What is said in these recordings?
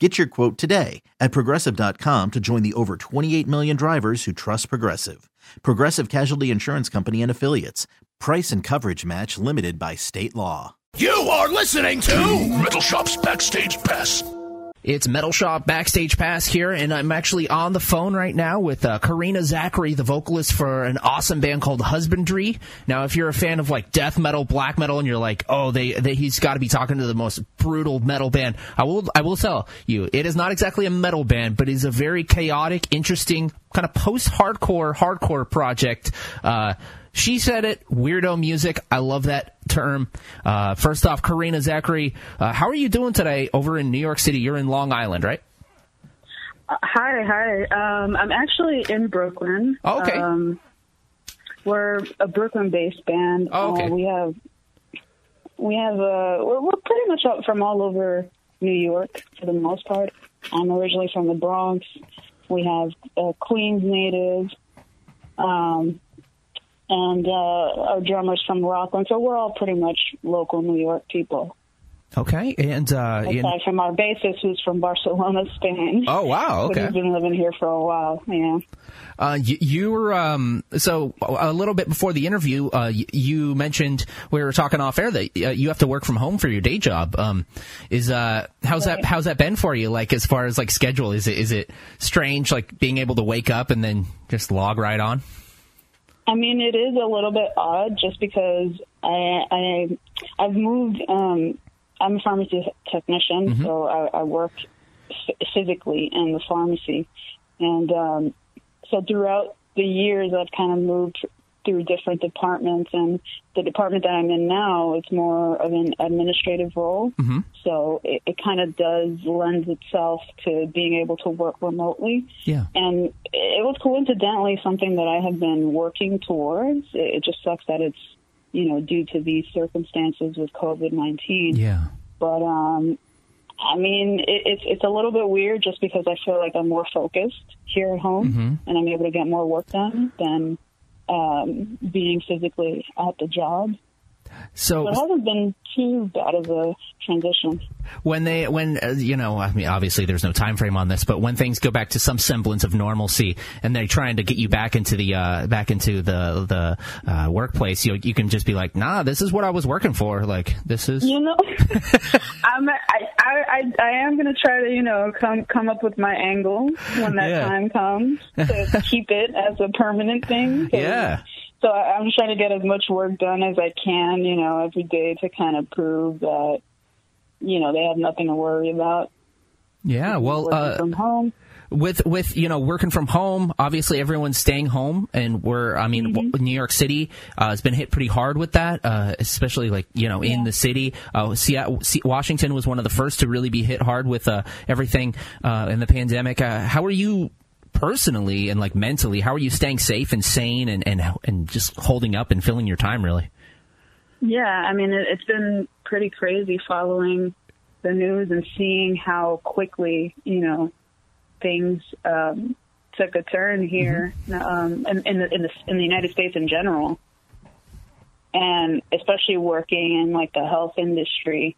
Get your quote today at Progressive.com to join the over 28 million drivers who trust Progressive. Progressive Casualty Insurance Company and Affiliates. Price and coverage match limited by state law. You are listening to Metal Shop's Backstage Pass. It's Metal Shop Backstage Pass here, and I'm actually on the phone right now with Karina Zachary, the vocalist for an awesome band called Husbandry. Now, if you're a fan of, like, death metal, black metal, and you're like, oh, he's got to be talking to the most brutal metal band, I will tell you, it is not exactly a metal band, but it's a very chaotic, interesting, kind of hardcore project. She said it, weirdo music. I love that term. First off, Karina Zachary, how are you doing today over in New York City? You're in Long Island, right? Hi. I'm actually in Brooklyn. Oh, okay. We're a Brooklyn-based band. Oh, okay. We're pretty much up from all over New York for the most part. I'm originally from the Bronx. We have Queens natives. And our drummer's from Rockland, so we're all pretty much local New York people. Okay, and... Aside from our bassist, who's from Barcelona, Spain. Oh, wow, okay. But he's been living here for a while, yeah. You were, so a little bit before the interview, you mentioned, we were talking off air, that you have to work from home for your day job. How's that been for you, like, as far as, like, schedule? Is it strange, like, being able to wake up and then just log right on? I mean, it is a little bit odd just because I've moved. I'm a pharmacy technician, mm-hmm. so I work physically in the pharmacy. And so throughout the years, I've kind of moved through different departments. And the department that I'm in now, it's more of an administrative role. Mm-hmm. So it kind of does lend itself to being able to work remotely. Yeah. And it was coincidentally something that I have been working towards. It just sucks that it's, you know, due to these circumstances with COVID-19. Yeah. But, I mean, it's a little bit weird just because I feel like I'm more focused here at home mm-hmm. and I'm able to get more work done than being physically at the job. So it hasn't been too bad of a transition. I mean, obviously there's no time frame on this, but when things go back to some semblance of normalcy and they're trying to get you back into the workplace, you can just be like, nah, this is what I was working for. Like, this is, you know, I am going to try to, you know, come up with my angle when that time comes to keep it as a permanent thing. Yeah. So I'm trying to get as much work done as I can, you know, every day to kind of prove that, you know, they have nothing to worry about. Yeah, well, from home. With you know, working from home, obviously everyone's staying home, and New York City has been hit pretty hard with that, especially like, you know, in the city. Seattle, Washington was one of the first to really be hit hard with everything in the pandemic. How are you personally and like mentally? How are you staying safe and sane and just holding up and filling your time really? Yeah, I mean, it's been pretty crazy following the news and seeing how quickly, you know, things took a turn here mm-hmm. in the United States in general, and especially working in like the health industry.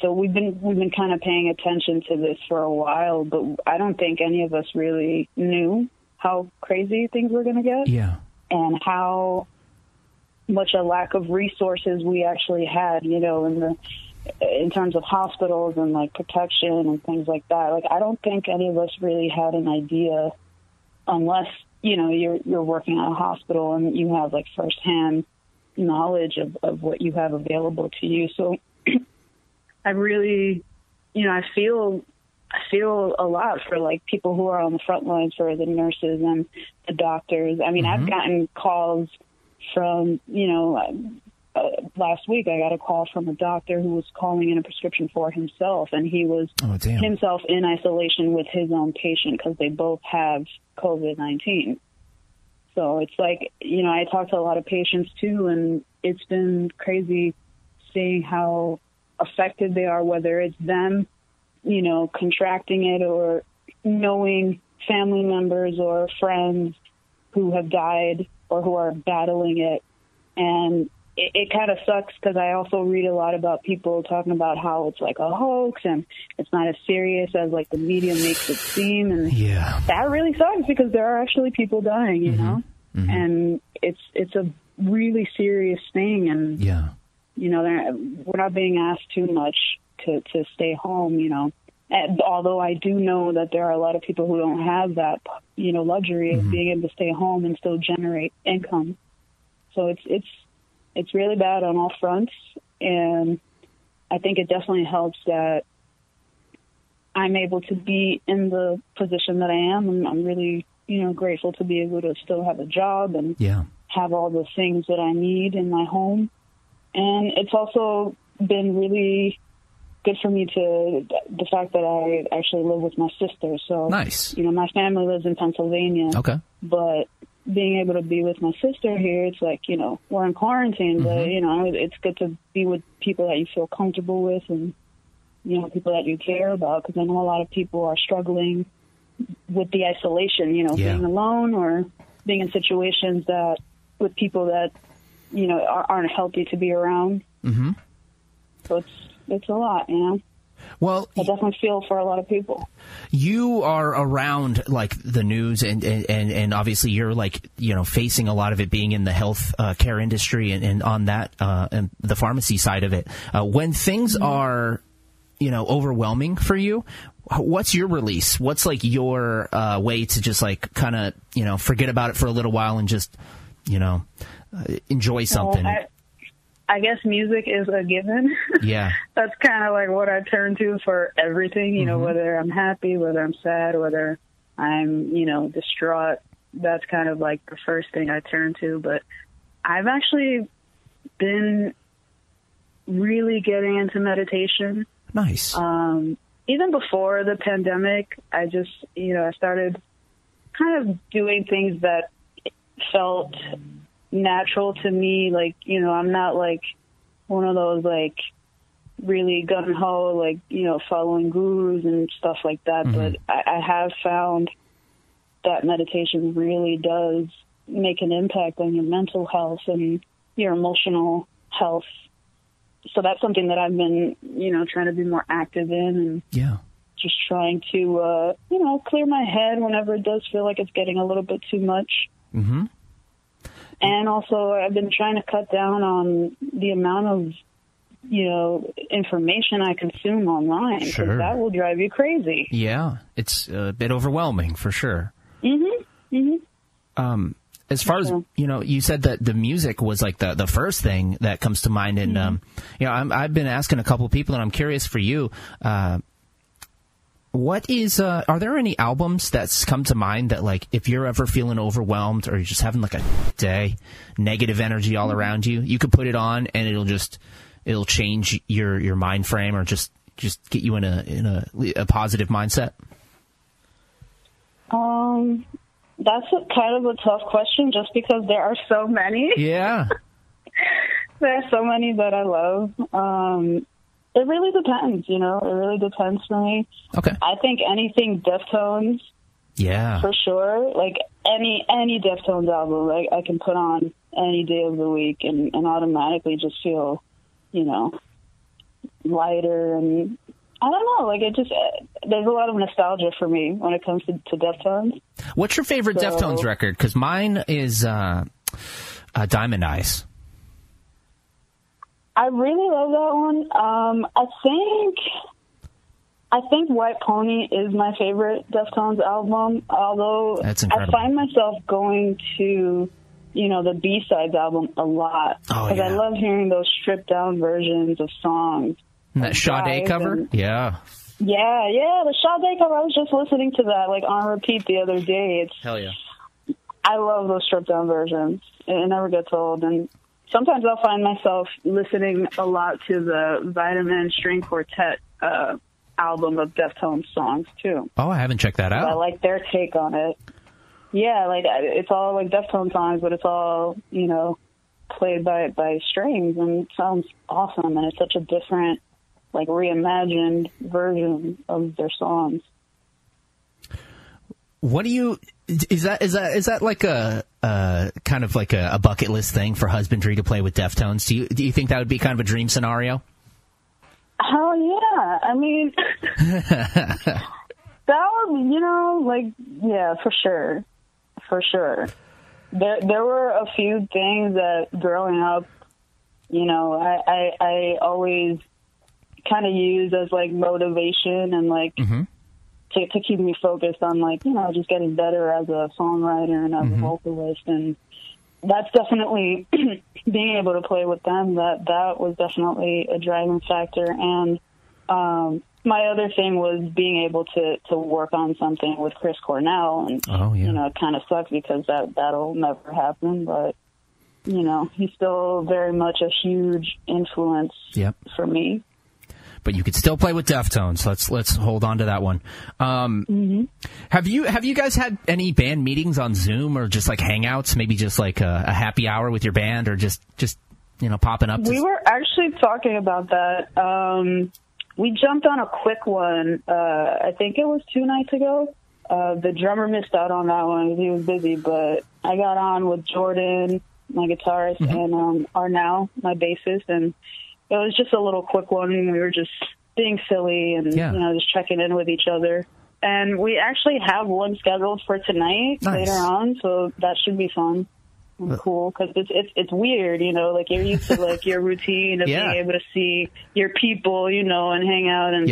So we've been kind of paying attention to this for a while, but I don't think any of us really knew how crazy things were going to get. Yeah. And how much a lack of resources we actually had, you know, in the in terms of hospitals and like protection and things like that. Like, I don't think any of us really had an idea unless, you know, you're working at a hospital and you have like firsthand knowledge of what you have available to you. So I really, you know, I feel a lot for like people who are on the front lines, for the nurses and the doctors. I mean, mm-hmm. I've gotten calls from, you know, last week I got a call from a doctor who was calling in a prescription for himself, and he was himself in isolation with his own patient because they both have COVID-19. So it's like, you know, I talk to a lot of patients too, and it's been crazy seeing how affected they are, whether it's them, you know, contracting it or knowing family members or friends who have died or who are battling it. And it kind of sucks because I also read a lot about people talking about how it's like a hoax and it's not as serious as like the media makes it seem. And that really sucks because there are actually people dying, you know, mm-hmm. and it's a really serious thing. And, you know, we're not being asked too much to stay home, you know, and although I do know that there are a lot of people who don't have that, you know, luxury mm-hmm. of being able to stay home and still generate income. So it's really bad on all fronts. And I think it definitely helps that I'm able to be in the position that I am. And I'm really, you know, grateful to be able to still have a job and have all the things that I need in my home. And it's also been really good for me to the fact that I actually live with my sister. So, nice. You know, my family lives in Pennsylvania. Okay. But being able to be with my sister here, it's like, you know, we're in quarantine, mm-hmm. but, you know, it's good to be with people that you feel comfortable with and, you know, people that you care about, because I know a lot of people are struggling with the isolation, you know, being alone or being in situations that with people that, you know, aren't healthy to be around. Mm-hmm. So it's a lot, you know. Well, I definitely feel for a lot of people. You are around like the news, and obviously you're like, you know, facing a lot of it, being in the health care industry and on that and the pharmacy side of it. When things mm-hmm. are, you know, overwhelming for you, what's your release? What's like your way to just like kind of, you know, forget about it for a little while and just, you know, enjoy something? Well, I guess music is a given. Yeah. That's kind of like what I turn to for everything, you mm-hmm. know, whether I'm happy, whether I'm sad, whether I'm, you know, distraught. That's kind of like the first thing I turn to. But I've actually been really getting into meditation. Nice. Even before the pandemic, I just, you know, I started kind of doing things that felt natural to me. Like, you know, I'm not like one of those like really gung-ho, like, you know, following gurus and stuff like that, mm-hmm. but I have found that meditation really does make an impact on your mental health and your emotional health. So that's something that I've been, you know, trying to be more active in, and just trying to you know, clear my head whenever it does feel like it's getting a little bit too much. Mm-hmm. And also, I've been trying to cut down on the amount of, you know, information I consume online. Sure. 'Cause that will drive you crazy. Yeah. It's a bit overwhelming for sure. Mm-hmm. Mm-hmm. As far as, you know, you said that the music was like the first thing that comes to mind. And, mm-hmm. You know, I've been asking a couple of people, and I'm curious for you, what is, are there any albums that's come to mind that, like, if you're ever feeling overwhelmed or you're just having, like, a day, negative energy all around you, you could put it on and it'll change your mind frame, or just get you in a positive mindset? That's kind of a tough question, just because there are so many. Yeah. There are so many that I love. It really depends, you know. It really depends for me. Okay. I think anything Deftones. Yeah. For sure. Like any Deftones album, like I can put on any day of the week and automatically just feel, you know, lighter, and I don't know, like it just there's a lot of nostalgia for me when it comes to Deftones. What's your favorite Deftones record? 'Cause mine is Diamond Eyes. I really love that one. I think White Pony is my favorite Deftones album, although I find myself going to, you know, the B-sides album a lot. Because I love hearing those stripped-down versions of songs. And that Sade cover? Yeah, the Sade cover. I was just listening to that, like, on repeat the other day. Hell yeah. I love those stripped-down versions. It never gets old, and sometimes I'll find myself listening a lot to the Vitamin String Quartet album of Deftones songs too. Oh, I haven't checked that out. I like their take on it. Yeah, like it's all like Deftones songs, but it's all, you know, played by strings, and it sounds awesome. And it's such a different, like, reimagined version of their songs. What do you? Is that like a kind of like a bucket list thing for Husbandry to play with Deftones? Do you think that would be kind of a dream scenario? Hell yeah! I mean, that would, you know, like, yeah, for sure. There were a few things that growing up, you know, I always kind of used as like motivation and like. Mm-hmm. To keep me focused on, like, you know, just getting better as a songwriter and as a vocalist. And that's definitely being able to play with them. That was definitely a driving factor. And my other thing was being able to work on something with Chris Cornell. And, you know, it kind of sucks because that'll never happen. But, you know, he's still very much a huge influence for me. But you could still play with Deftones. Let's hold on to that one. Have you guys had any band meetings on Zoom or just like hangouts? Maybe just like a happy hour with your band, or just you know, popping up. We were actually talking about that. We jumped on a quick one. I think it was 2 nights ago. The drummer missed out on that one because he was busy. But I got on with Jordan, my guitarist, and Arnau, my bassist, and. It was just a little quick one, and we were just being silly and, you know, just checking in with each other. And we actually have one scheduled for tonight later on, so that should be fun and cool because it's weird, you know, like you're used to like your routine of being able to see your people, you know, and hang out and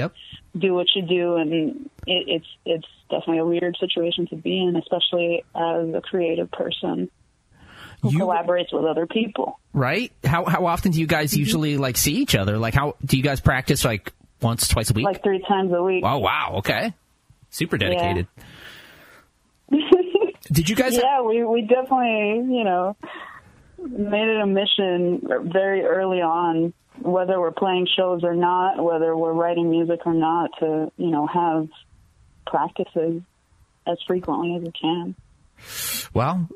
do what you do. And it's definitely a weird situation to be in, especially as a creative person. Who collaborates with other people. Right? How often do you guys usually, like, see each other? Like, how do you guys practice, like, once, twice a week? Like, 3 times a week. Oh, wow. Okay. Super dedicated. Yeah. Did you guys... Yeah, we definitely, you know, made it a mission very early on, whether we're playing shows or not, whether we're writing music or not, to, you know, have practices as frequently as we can. Well,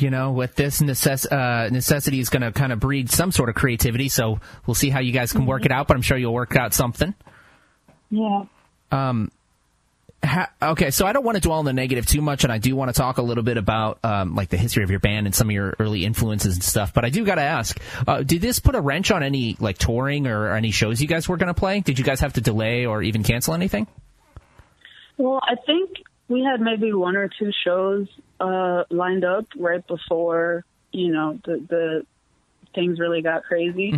you know, with this necessity is going to kind of breed some sort of creativity, so we'll see how you guys can work it out, but I'm sure you'll work out something. Yeah. Okay, so I don't want to dwell on the negative too much, and I do want to talk a little bit about, like, the history of your band and some of your early influences and stuff, but I do got to ask, did this put a wrench on any, like, touring or any shows you guys were going to play? Did you guys have to delay or even cancel anything? Well, I think... We had maybe 1 or 2 shows lined up right before, you know, the things really got crazy.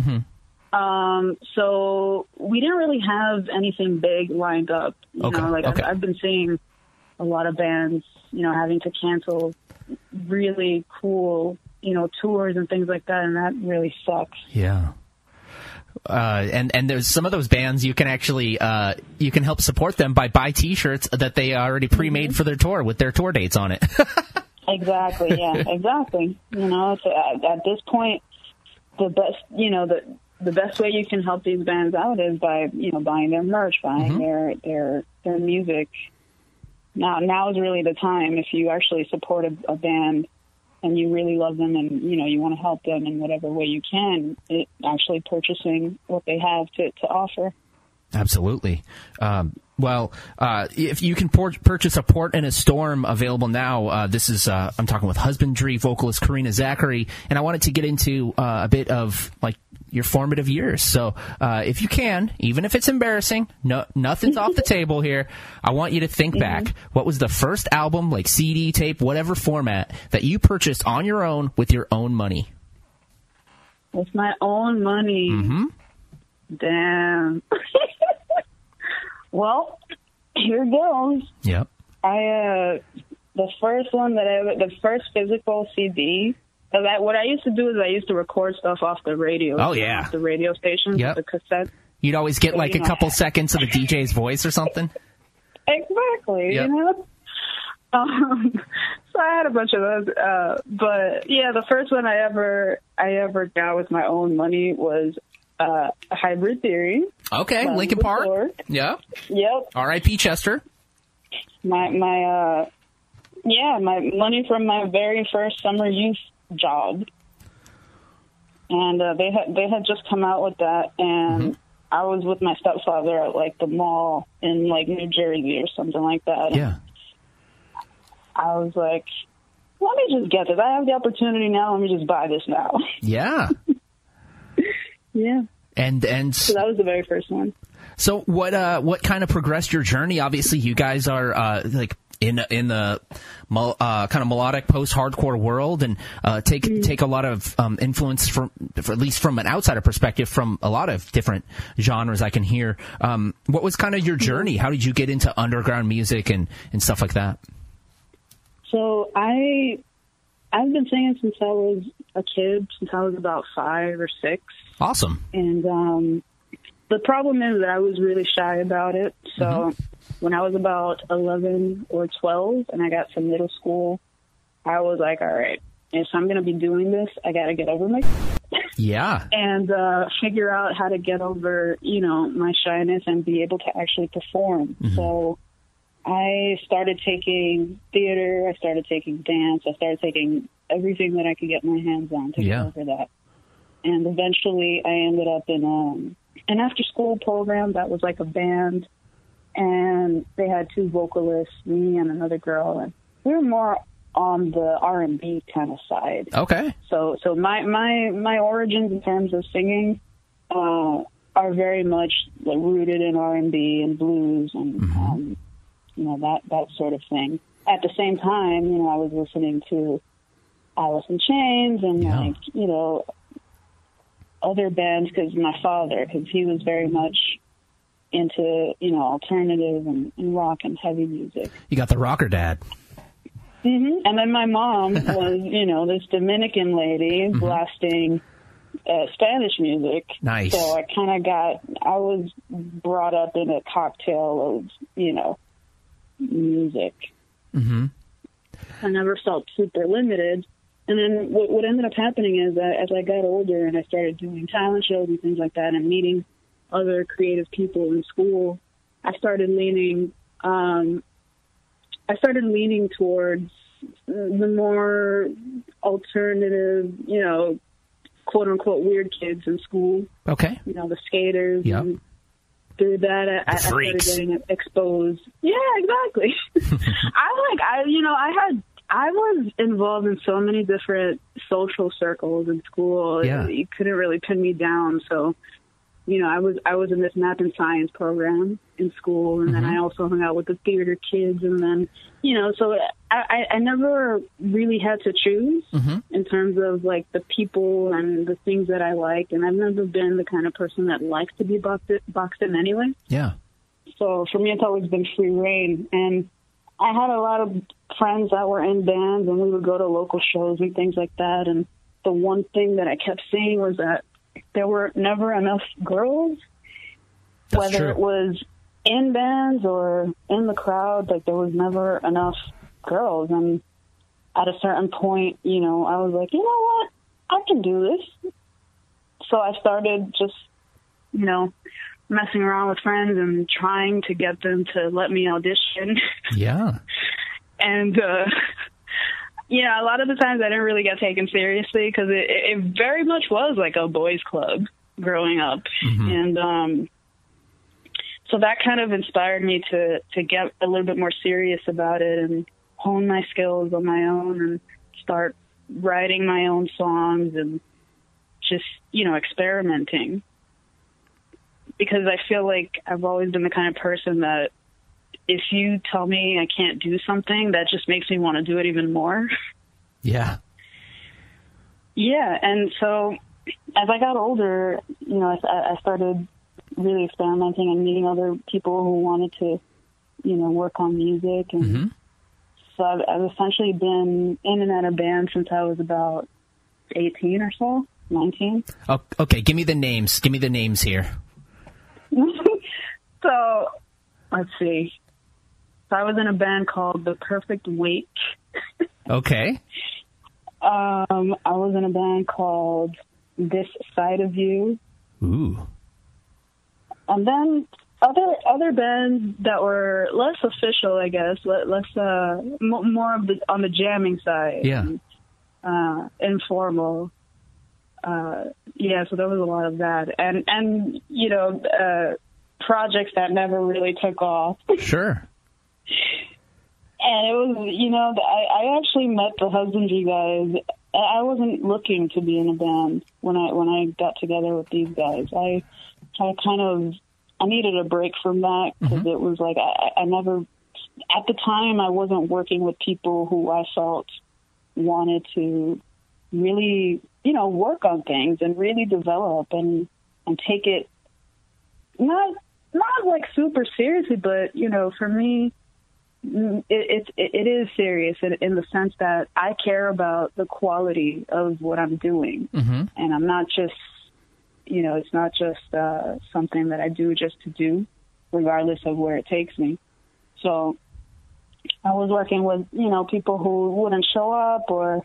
So we didn't really have anything big lined up. You know, like I've been seeing a lot of bands, you know, having to cancel really cool, you know, tours and things like that, and that really sucks. Yeah. And there's some of those bands you can actually you can help support them by buy T-shirts that they already pre-made for their tour with their tour dates on it. Exactly. Yeah. Exactly. You know, so at this point, the best the best way you can help these bands out is by buying their merch, buying their music. Now is really the time if you actually support a band. And you really love them and, you know, you want to help them in whatever way you can, actually purchasing what they have to offer. Absolutely. If you can purchase A Port in a Storm available now, this is, I'm talking with Husbandry vocalist Karina Zachary, and I wanted to get into a bit of, like, your formative years. So if you can, even if it's embarrassing, nothing's off the table here, I want you to think back. What was the first album, like CD, tape, whatever format, that you purchased on your own with your own money? It's my own money. Mm-hmm. Damn. Well, here goes. Yep. The first physical CD. What I used to do is I used to record stuff off the radio. Oh yeah, the radio stations, yep. The cassette. You'd always get like a couple seconds of the DJ's voice or something. Exactly. Yep. You know. So I had a bunch of those, but yeah, the first one I ever got with my own money was Hybrid Theory. Okay, Linkin Park. Yeah. Yep. R.I.P. Chester. My money from my very first summer youth job, and they had just come out with that, and mm-hmm. I was with my stepfather at like the mall in like New Jersey or something like that. Yeah. I was like, let me just get this. I have the opportunity now. Let me just buy this now. Yeah. Yeah. And so that was the very first one. So what kind of progressed your journey? Obviously, you guys are like in the kind of melodic post-hardcore world, and take a lot of influence from, at least from an outsider perspective, from a lot of different genres I can hear. What was kind of your journey? How did you get into underground music and stuff like that? So I've been singing since I was a kid, since I was about 5 or 6. Awesome. And the problem is that I was really shy about it. So when I was about 11 or 12 and I got to middle school, I was like, all right, if I'm going to be doing this, I got to get over my... Yeah. And figure out how to get over, you know, my shyness and be able to actually perform. Mm-hmm. So... I started taking theater, I started taking dance, I started taking everything that I could get my hands on to get over that. And eventually I ended up in an after-school program that was like a band, and they had 2 vocalists, me and another girl, and we were more on the R&B kind of side. Okay. So my origins in terms of singing are very much like rooted in R&B and blues and... Mm-hmm. You know, that sort of thing. At the same time, you know, I was listening to Alice in Chains and, like, you know, other bands because my father, because he was very much into, you know, alternative and rock and heavy music. You got the rocker dad. Mm-hmm. And then my mom was, you know, this Dominican lady blasting Spanish music. Nice. So I was brought up in a cocktail of, you know, music. Mm-hmm. I never felt super limited. And then what ended up happening is that as I got older and I started doing talent shows and things like that and meeting other creative people in school, I started leaning towards the more alternative, you know, quote unquote weird kids in school. Okay. You know, the skaters. Yeah. Through that, I started getting exposed. Yeah, exactly. I was involved in so many different social circles in school. Yeah. You couldn't really pin me down. So, you know, I was in this math and science program in school, and then I also hung out with the theater kids, and then, you know, so I never really had to choose in terms of like the people and the things that I like, and I've never been the kind of person that likes to be boxed in anyway. Yeah. So for me, it's always been free reign, and I had a lot of friends that were in bands, and we would go to local shows and things like that. And the one thing that I kept seeing was that there were never enough girls, It was in bands or in the crowd, like there was never enough girls. And at a certain point, you know, I was like, you know what? I can do this. So I started just, you know, messing around with friends and trying to get them to let me audition. Yeah. And, yeah, a lot of the times I didn't really get taken seriously because it very much was like a boys' club growing up. Mm-hmm. And so that kind of inspired me to get a little bit more serious about it and hone my skills on my own and start writing my own songs and just, you know, experimenting. Because I feel like I've always been the kind of person that if you tell me I can't do something, that just makes me want to do it even more. Yeah. Yeah. And so as I got older, you know, I started really experimenting and meeting other people who wanted to, you know, work on music. And mm-hmm. so I've essentially been in and out of band since I was about 18 or so, 19. Oh, okay, give me the names. Give me the names here. So, let's see. So I was in a band called The Perfect Wake. Okay. I was in a band called This Side of You. Ooh. And then other bands that were less official, I guess, less more of the on the jamming side. Yeah. And, informal. Yeah, so there was a lot of that, and you know, projects that never really took off. Sure. And it was, you know, I actually met the Husbandry guys. I wasn't looking to be in a band when I got together with these guys. I needed a break from that because mm-hmm. it was like I never, at the time, I wasn't working with people who I felt wanted to really, you know, work on things and really develop and take it not like super seriously, but you know, for me, it is serious in the sense that I care about the quality of what I'm doing, mm-hmm. and I'm not just, you know, it's not just something that I do just to do, regardless of where it takes me. So I was working with, you know, people who wouldn't show up or,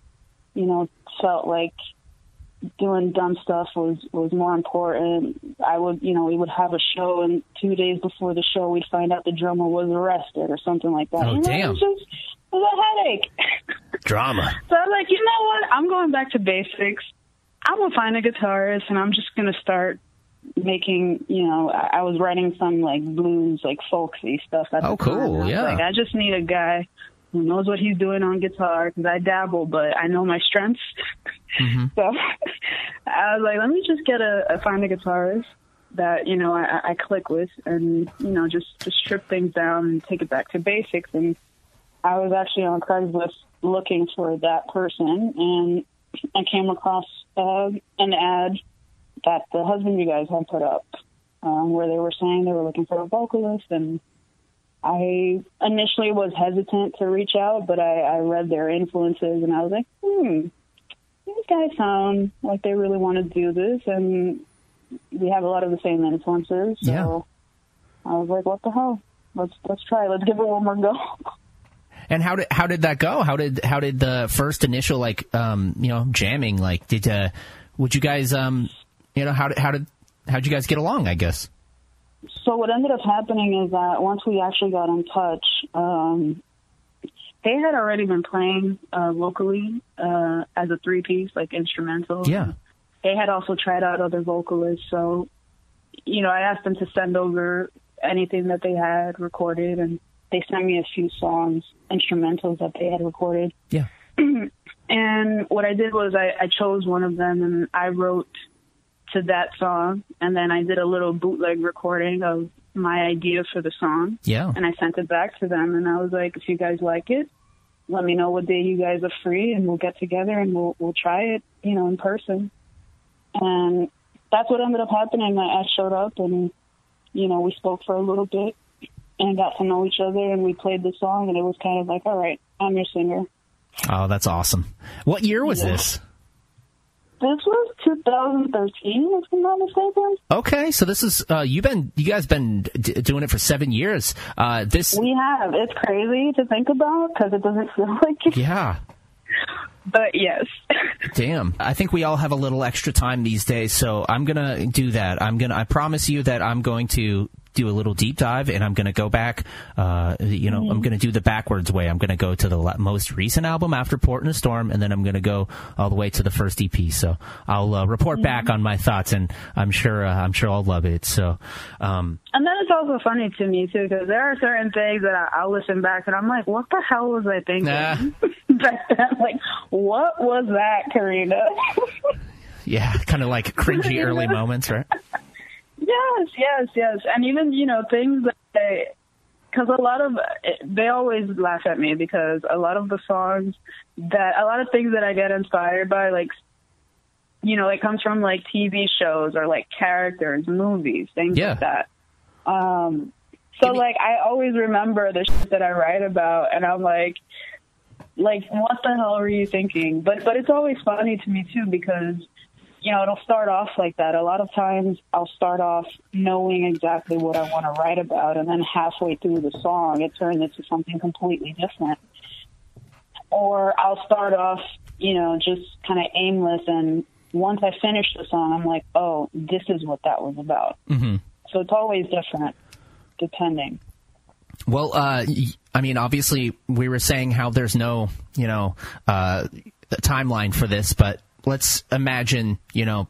you know, felt like doing dumb stuff was more important. I would, you know, we would have a show, and 2 days before the show, we'd find out the drummer was arrested or something like that. Oh, you know, damn. It was a headache. Drama. So I was like, you know what? I'm going back to basics. I'm going to find a guitarist, and I'm just going to start making, you know, I was writing some, like, blues, like, folksy stuff. At the cool, time. Yeah. Like, I just need a guy who knows what he's doing on guitar, because I dabble, but I know my strengths. Mm-hmm. So I was like, let me just find a guitarist that, you know, I click with, and, you know, just strip things down and take it back to basics. And I was actually on Craigslist looking for that person, and I came across an ad that the Husbandry guys had put up where they were saying they were looking for a vocalist, and I initially was hesitant to reach out, but I read their influences, and I was like, these guys sound like they really want to do this, and we have a lot of the same influences, so yeah. I was like, what the hell? Let's try it. Let's give it one more go. And how did that go? How did the first initial, like, you know, jamming, like, would you guys, you know, how'd you guys get along, I guess? So what ended up happening is that once we actually got in touch, they had already been playing locally as a three-piece, like, instrumental. Yeah. They had also tried out other vocalists, so, you know, I asked them to send over anything that they had recorded, and they sent me a few songs, instrumentals that they had recorded. Yeah. And what I did was I chose one of them, and I wrote to that song. And then I did a little bootleg recording of my idea for the song. Yeah. And I sent it back to them. And I was like, if you guys like it, let me know what day you guys are free, and we'll get together and we'll try it, you know, in person. And that's what ended up happening. I showed up, and, you know, we spoke for a little bit and got to know each other, and we played the song, and it was kind of like, all right, I'm your singer. Oh, that's awesome. What year was this? This was 2013, if I'm not mistaken. Okay, so this is, you guys been doing it for 7 years. We have. It's crazy to think about, because it doesn't feel like it. Yeah. But yes. Damn. I think we all have a little extra time these days, so I'm going to do that. I promise you that I'm going to do a little deep dive, and I'm going to go back, you know, I'm going to do the backwards way. I'm going to go to the most recent album after Port in a Storm, and then I'm going to go all the way to the first EP. So I'll report back on my thoughts, and I'm sure I'll love it. So, and then it's also funny to me too, because there are certain things that I'll listen back, and I'm like, what the hell was I thinking? Back then, like, what was that, Karina? Yeah, kind of like cringy early moments, right? Yes. And even, you know, things that, because they always laugh at me, because a lot of things that I get inspired by, like, you know, it comes from like TV shows or like characters, movies, things like that. So like, I always remember the shit that I write about, and I'm like, what the hell were you thinking? But it's always funny to me too, because, you know, it'll start off like that. A lot of times I'll start off knowing exactly what I want to write about, and then halfway through the song, it turns into something completely different. Or I'll start off, you know, just kind of aimless, and once I finish the song, I'm like, oh, this is what that was about. Mm-hmm. So it's always different, depending. Well, I mean, obviously, we were saying how there's no, you know, timeline for this, but let's imagine, you know,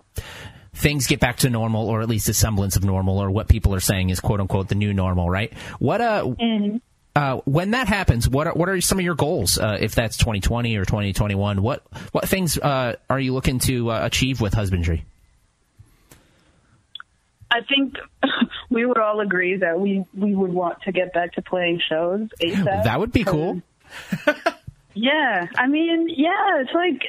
things get back to normal, or at least a semblance of normal, or what people are saying is, quote unquote, the new normal, right? What when that happens, what are some of your goals? If that's 2020 or 2021, what things are you looking to achieve with Husbandry? I think we would all agree that we would want to get back to playing shows ASAP. That would be cool. Yeah, I mean, yeah, it's like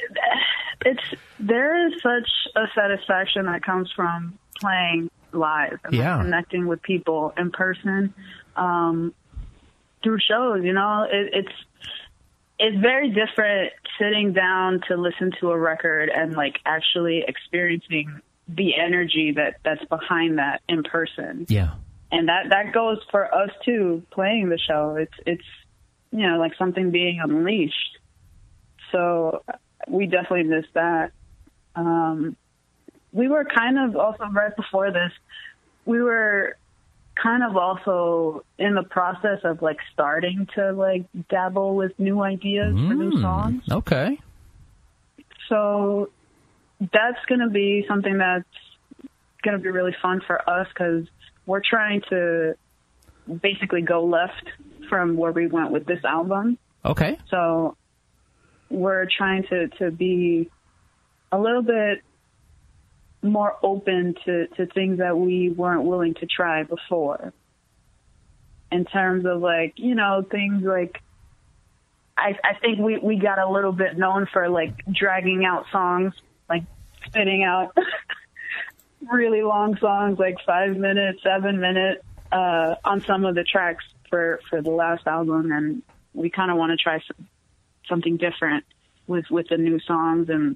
there is such a satisfaction that comes from playing live and like connecting with people in person through shows. You know, it's very different sitting down to listen to a record and like actually experiencing the energy that's behind that in person. Yeah. And that goes for us too, playing the show. It's you know, like something being unleashed. So we definitely missed that. We were kind of also right before this, we were kind of also in the process of like starting to like dabble with new ideas for new songs. Okay. So that's going to be something that's going to be really fun for us, because we're trying to basically go left from where we went with this album. Okay. So we're trying to be a little bit more open to things that we weren't willing to try before. In terms of like, you know, things like, I think we got a little bit known for like dragging out songs, like spitting out really long songs, like 5 minutes, 7 minutes, on some of the tracks for the last album. And we kind of want to try something different with the new songs, and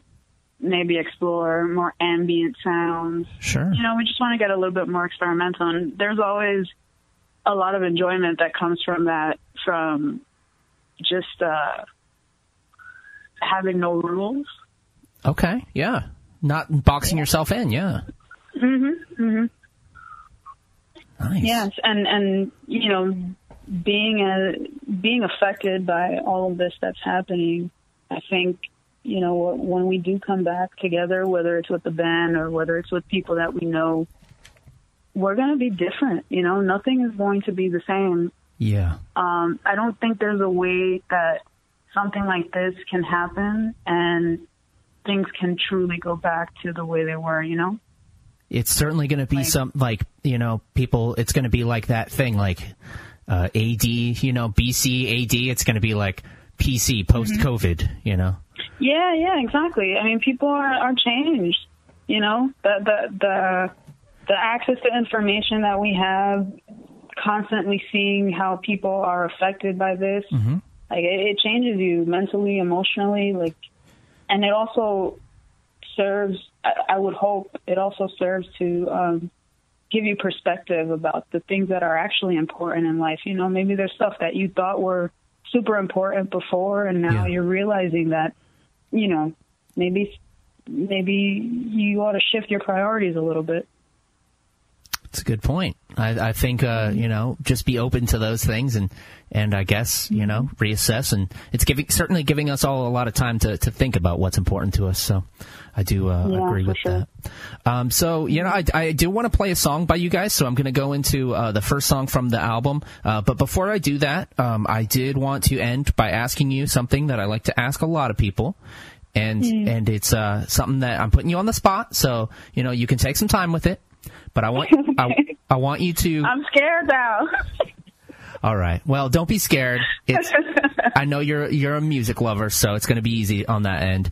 maybe explore more ambient sounds. Sure. You know, we just want to get a little bit more experimental. And there's always a lot of enjoyment that comes from that, from just having no rules. Okay, yeah. Not boxing yourself in, yeah. Mm-hmm, mm-hmm. Nice. Yes, and you know, being affected by all of this that's happening, I think, you know, when we do come back together, whether it's with the band or whether it's with people that we know, we're going to be different, you know? Nothing is going to be the same. Yeah. I don't think there's a way that something like this can happen and things can truly go back to the way they were, you know? It's certainly going to be it's going to be like that thing, like AD, you know, BC, AD. It's going to be like PC, post-COVID, you know? Yeah, exactly. I mean, people are changed, you know? The access to information that we have, constantly seeing how people are affected by this, like it changes you mentally, emotionally, like. And it also serves, I would hope, it also serves to give you perspective about the things that are actually important in life. You know, maybe there's stuff that you thought were super important before, and now you're realizing that, you know, maybe you ought to shift your priorities a little bit. That's a good point. I think, you know, just be open to those things and I guess, you know, reassess. And it's certainly giving us all a lot of time to think about what's important to us. So I do agree with that. So, you know, I do want to play a song by you guys. So I'm going to go into the first song from the album. But before I do that, I did want to end by asking you something that I like to ask a lot of people. And it's something that I'm putting you on the spot. So, you know, you can take some time with it. But I want you to... I'm scared now. All right. Well, don't be scared. I know you're a music lover, so it's going to be easy on that end.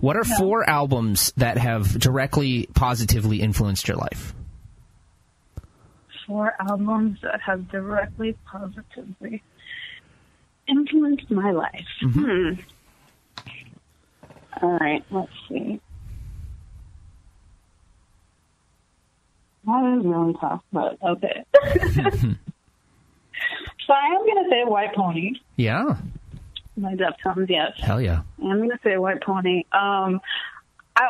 What are four albums that have directly, positively influenced your life? Four albums that have directly, positively influenced my life. Mm-hmm. All right. Let's see. That is really tough, but okay. So I am going to say White Pony. Yeah. My Deftones, yes. Hell yeah. I'm going to say White Pony. I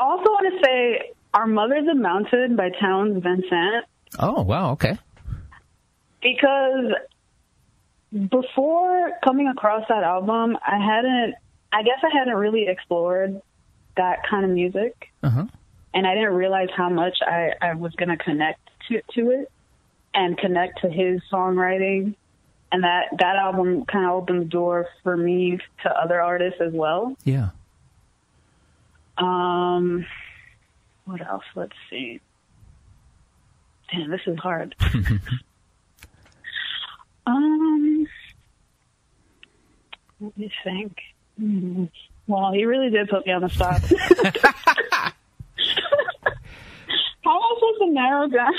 also want to say Our Mother the Mountain by Townes Van Zandt. Oh, wow, okay. Because before coming across that album, I hadn't really explored that kind of music. Uh-huh. And I didn't realize how much I was going to connect to it and connect to his songwriting. And that album kind of opened the door for me to other artists as well. Yeah. What else? Let's see. Damn, this is hard. Let me think. Well, you really did put me on the spot. How am I supposed to narrow down?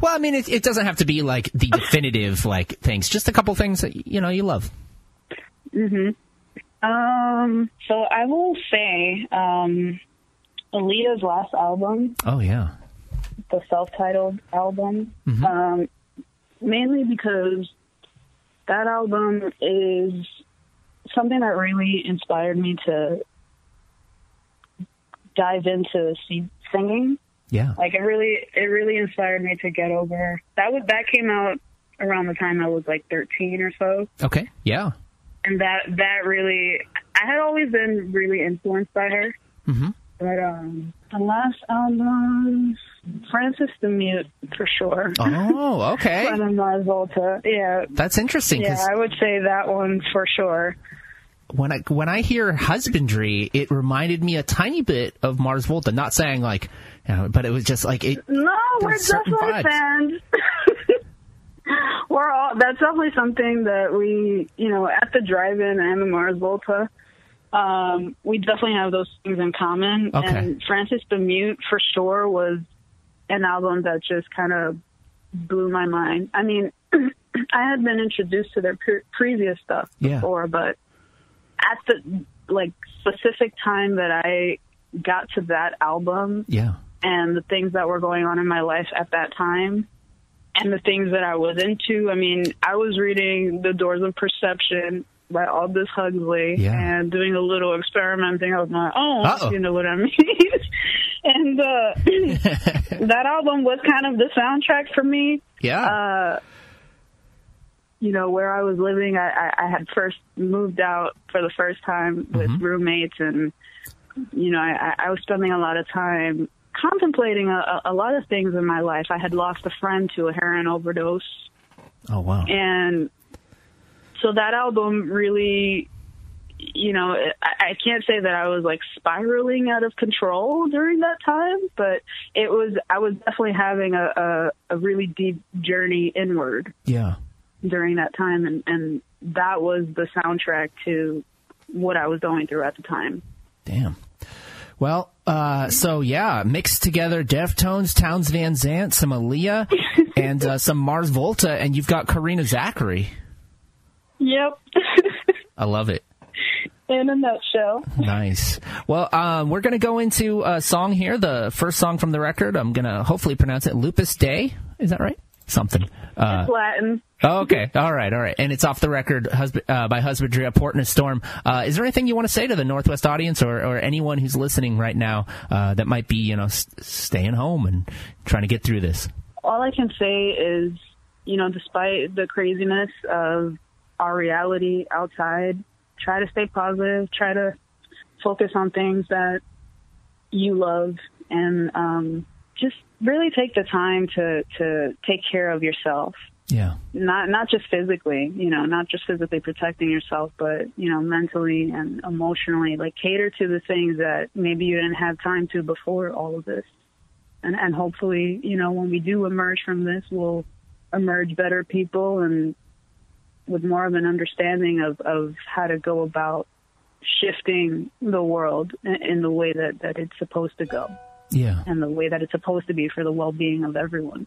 Well, I mean, it doesn't have to be like the definitive like things. Just a couple things that you love. Mhm. So I will say Aaliyah's last album. Oh yeah. The self-titled album. Mm-hmm. Mainly because that album is something that really inspired me to dive into singing. Yeah. Like it really inspired me to get over. That came out around the time I was like 13 or so. Okay. Yeah. And that really, I had always been really influenced by her. Mm-hmm. But the last album, Francis the Mute, for sure. Oh, okay. From The Mars Volta. Yeah. That's interesting. Yeah, I would say that one for sure. When I hear Husbandry, it reminded me a tiny bit of Mars Volta. Not saying like, but it was just like it. No, we're definitely fans. We're all. That's definitely something that we, at the Drive-In and the Mars Volta, we definitely have those things in common. Okay. And Francis the Mute for sure was an album that just kind of blew my mind. I mean, I had been introduced to their previous stuff before, but. At the specific time that I got to that album and the things that were going on in my life at that time and the things that I was into. I mean, I was reading The Doors of Perception by Aldous Huxley and doing a little experimenting of my own, if you know what I mean. And that album was kind of the soundtrack for me. Yeah. Where I was living, I had first moved out for the first time with roommates, and, I was spending a lot of time contemplating a lot of things in my life. I had lost a friend to a heroin overdose. Oh, wow. And so that album really, I can't say that I was, spiraling out of control during that time, but I was definitely having a really deep journey inward. Yeah. During that time, and that was the soundtrack to what I was going through at the time. Damn. Well, mixed together Deftones, Townes Van Zandt, some Aaliyah, and some Mars Volta, and you've got Karina Zachary. Yep. I love it. In a nutshell. Nice. Well, we're going to go into a song here, the first song from the record. I'm going to hopefully pronounce it Lupus Dei. Is that right? Something. It's Latin. Okay. All right. And it's off the record by Husbandry, Port in a Storm. Is there anything you want to say to the Northwest audience or anyone who's listening right now that might be, staying home and trying to get through this? All I can say is, despite the craziness of our reality outside, try to stay positive, try to focus on things that you love, and just really take the time to take care of yourself. Yeah. Not just physically, not just physically protecting yourself, but, mentally and emotionally, cater to the things that maybe you didn't have time to before all of this. And hopefully, when we do emerge from this, we'll emerge better people and with more of an understanding of how to go about shifting the world in the way that it's supposed to go. Yeah. And the way that it's supposed to be for the well-being of everyone.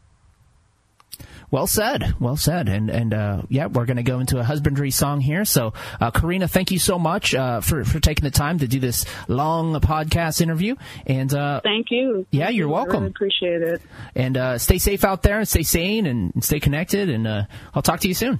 Well said. Well said. And we're going to go into a Husbandry song here. So, Karina, thank you so much for taking the time to do this long podcast interview. And thank you. Yeah, you're welcome. I really appreciate it. And stay safe out there and stay sane and stay connected. And I'll talk to you soon.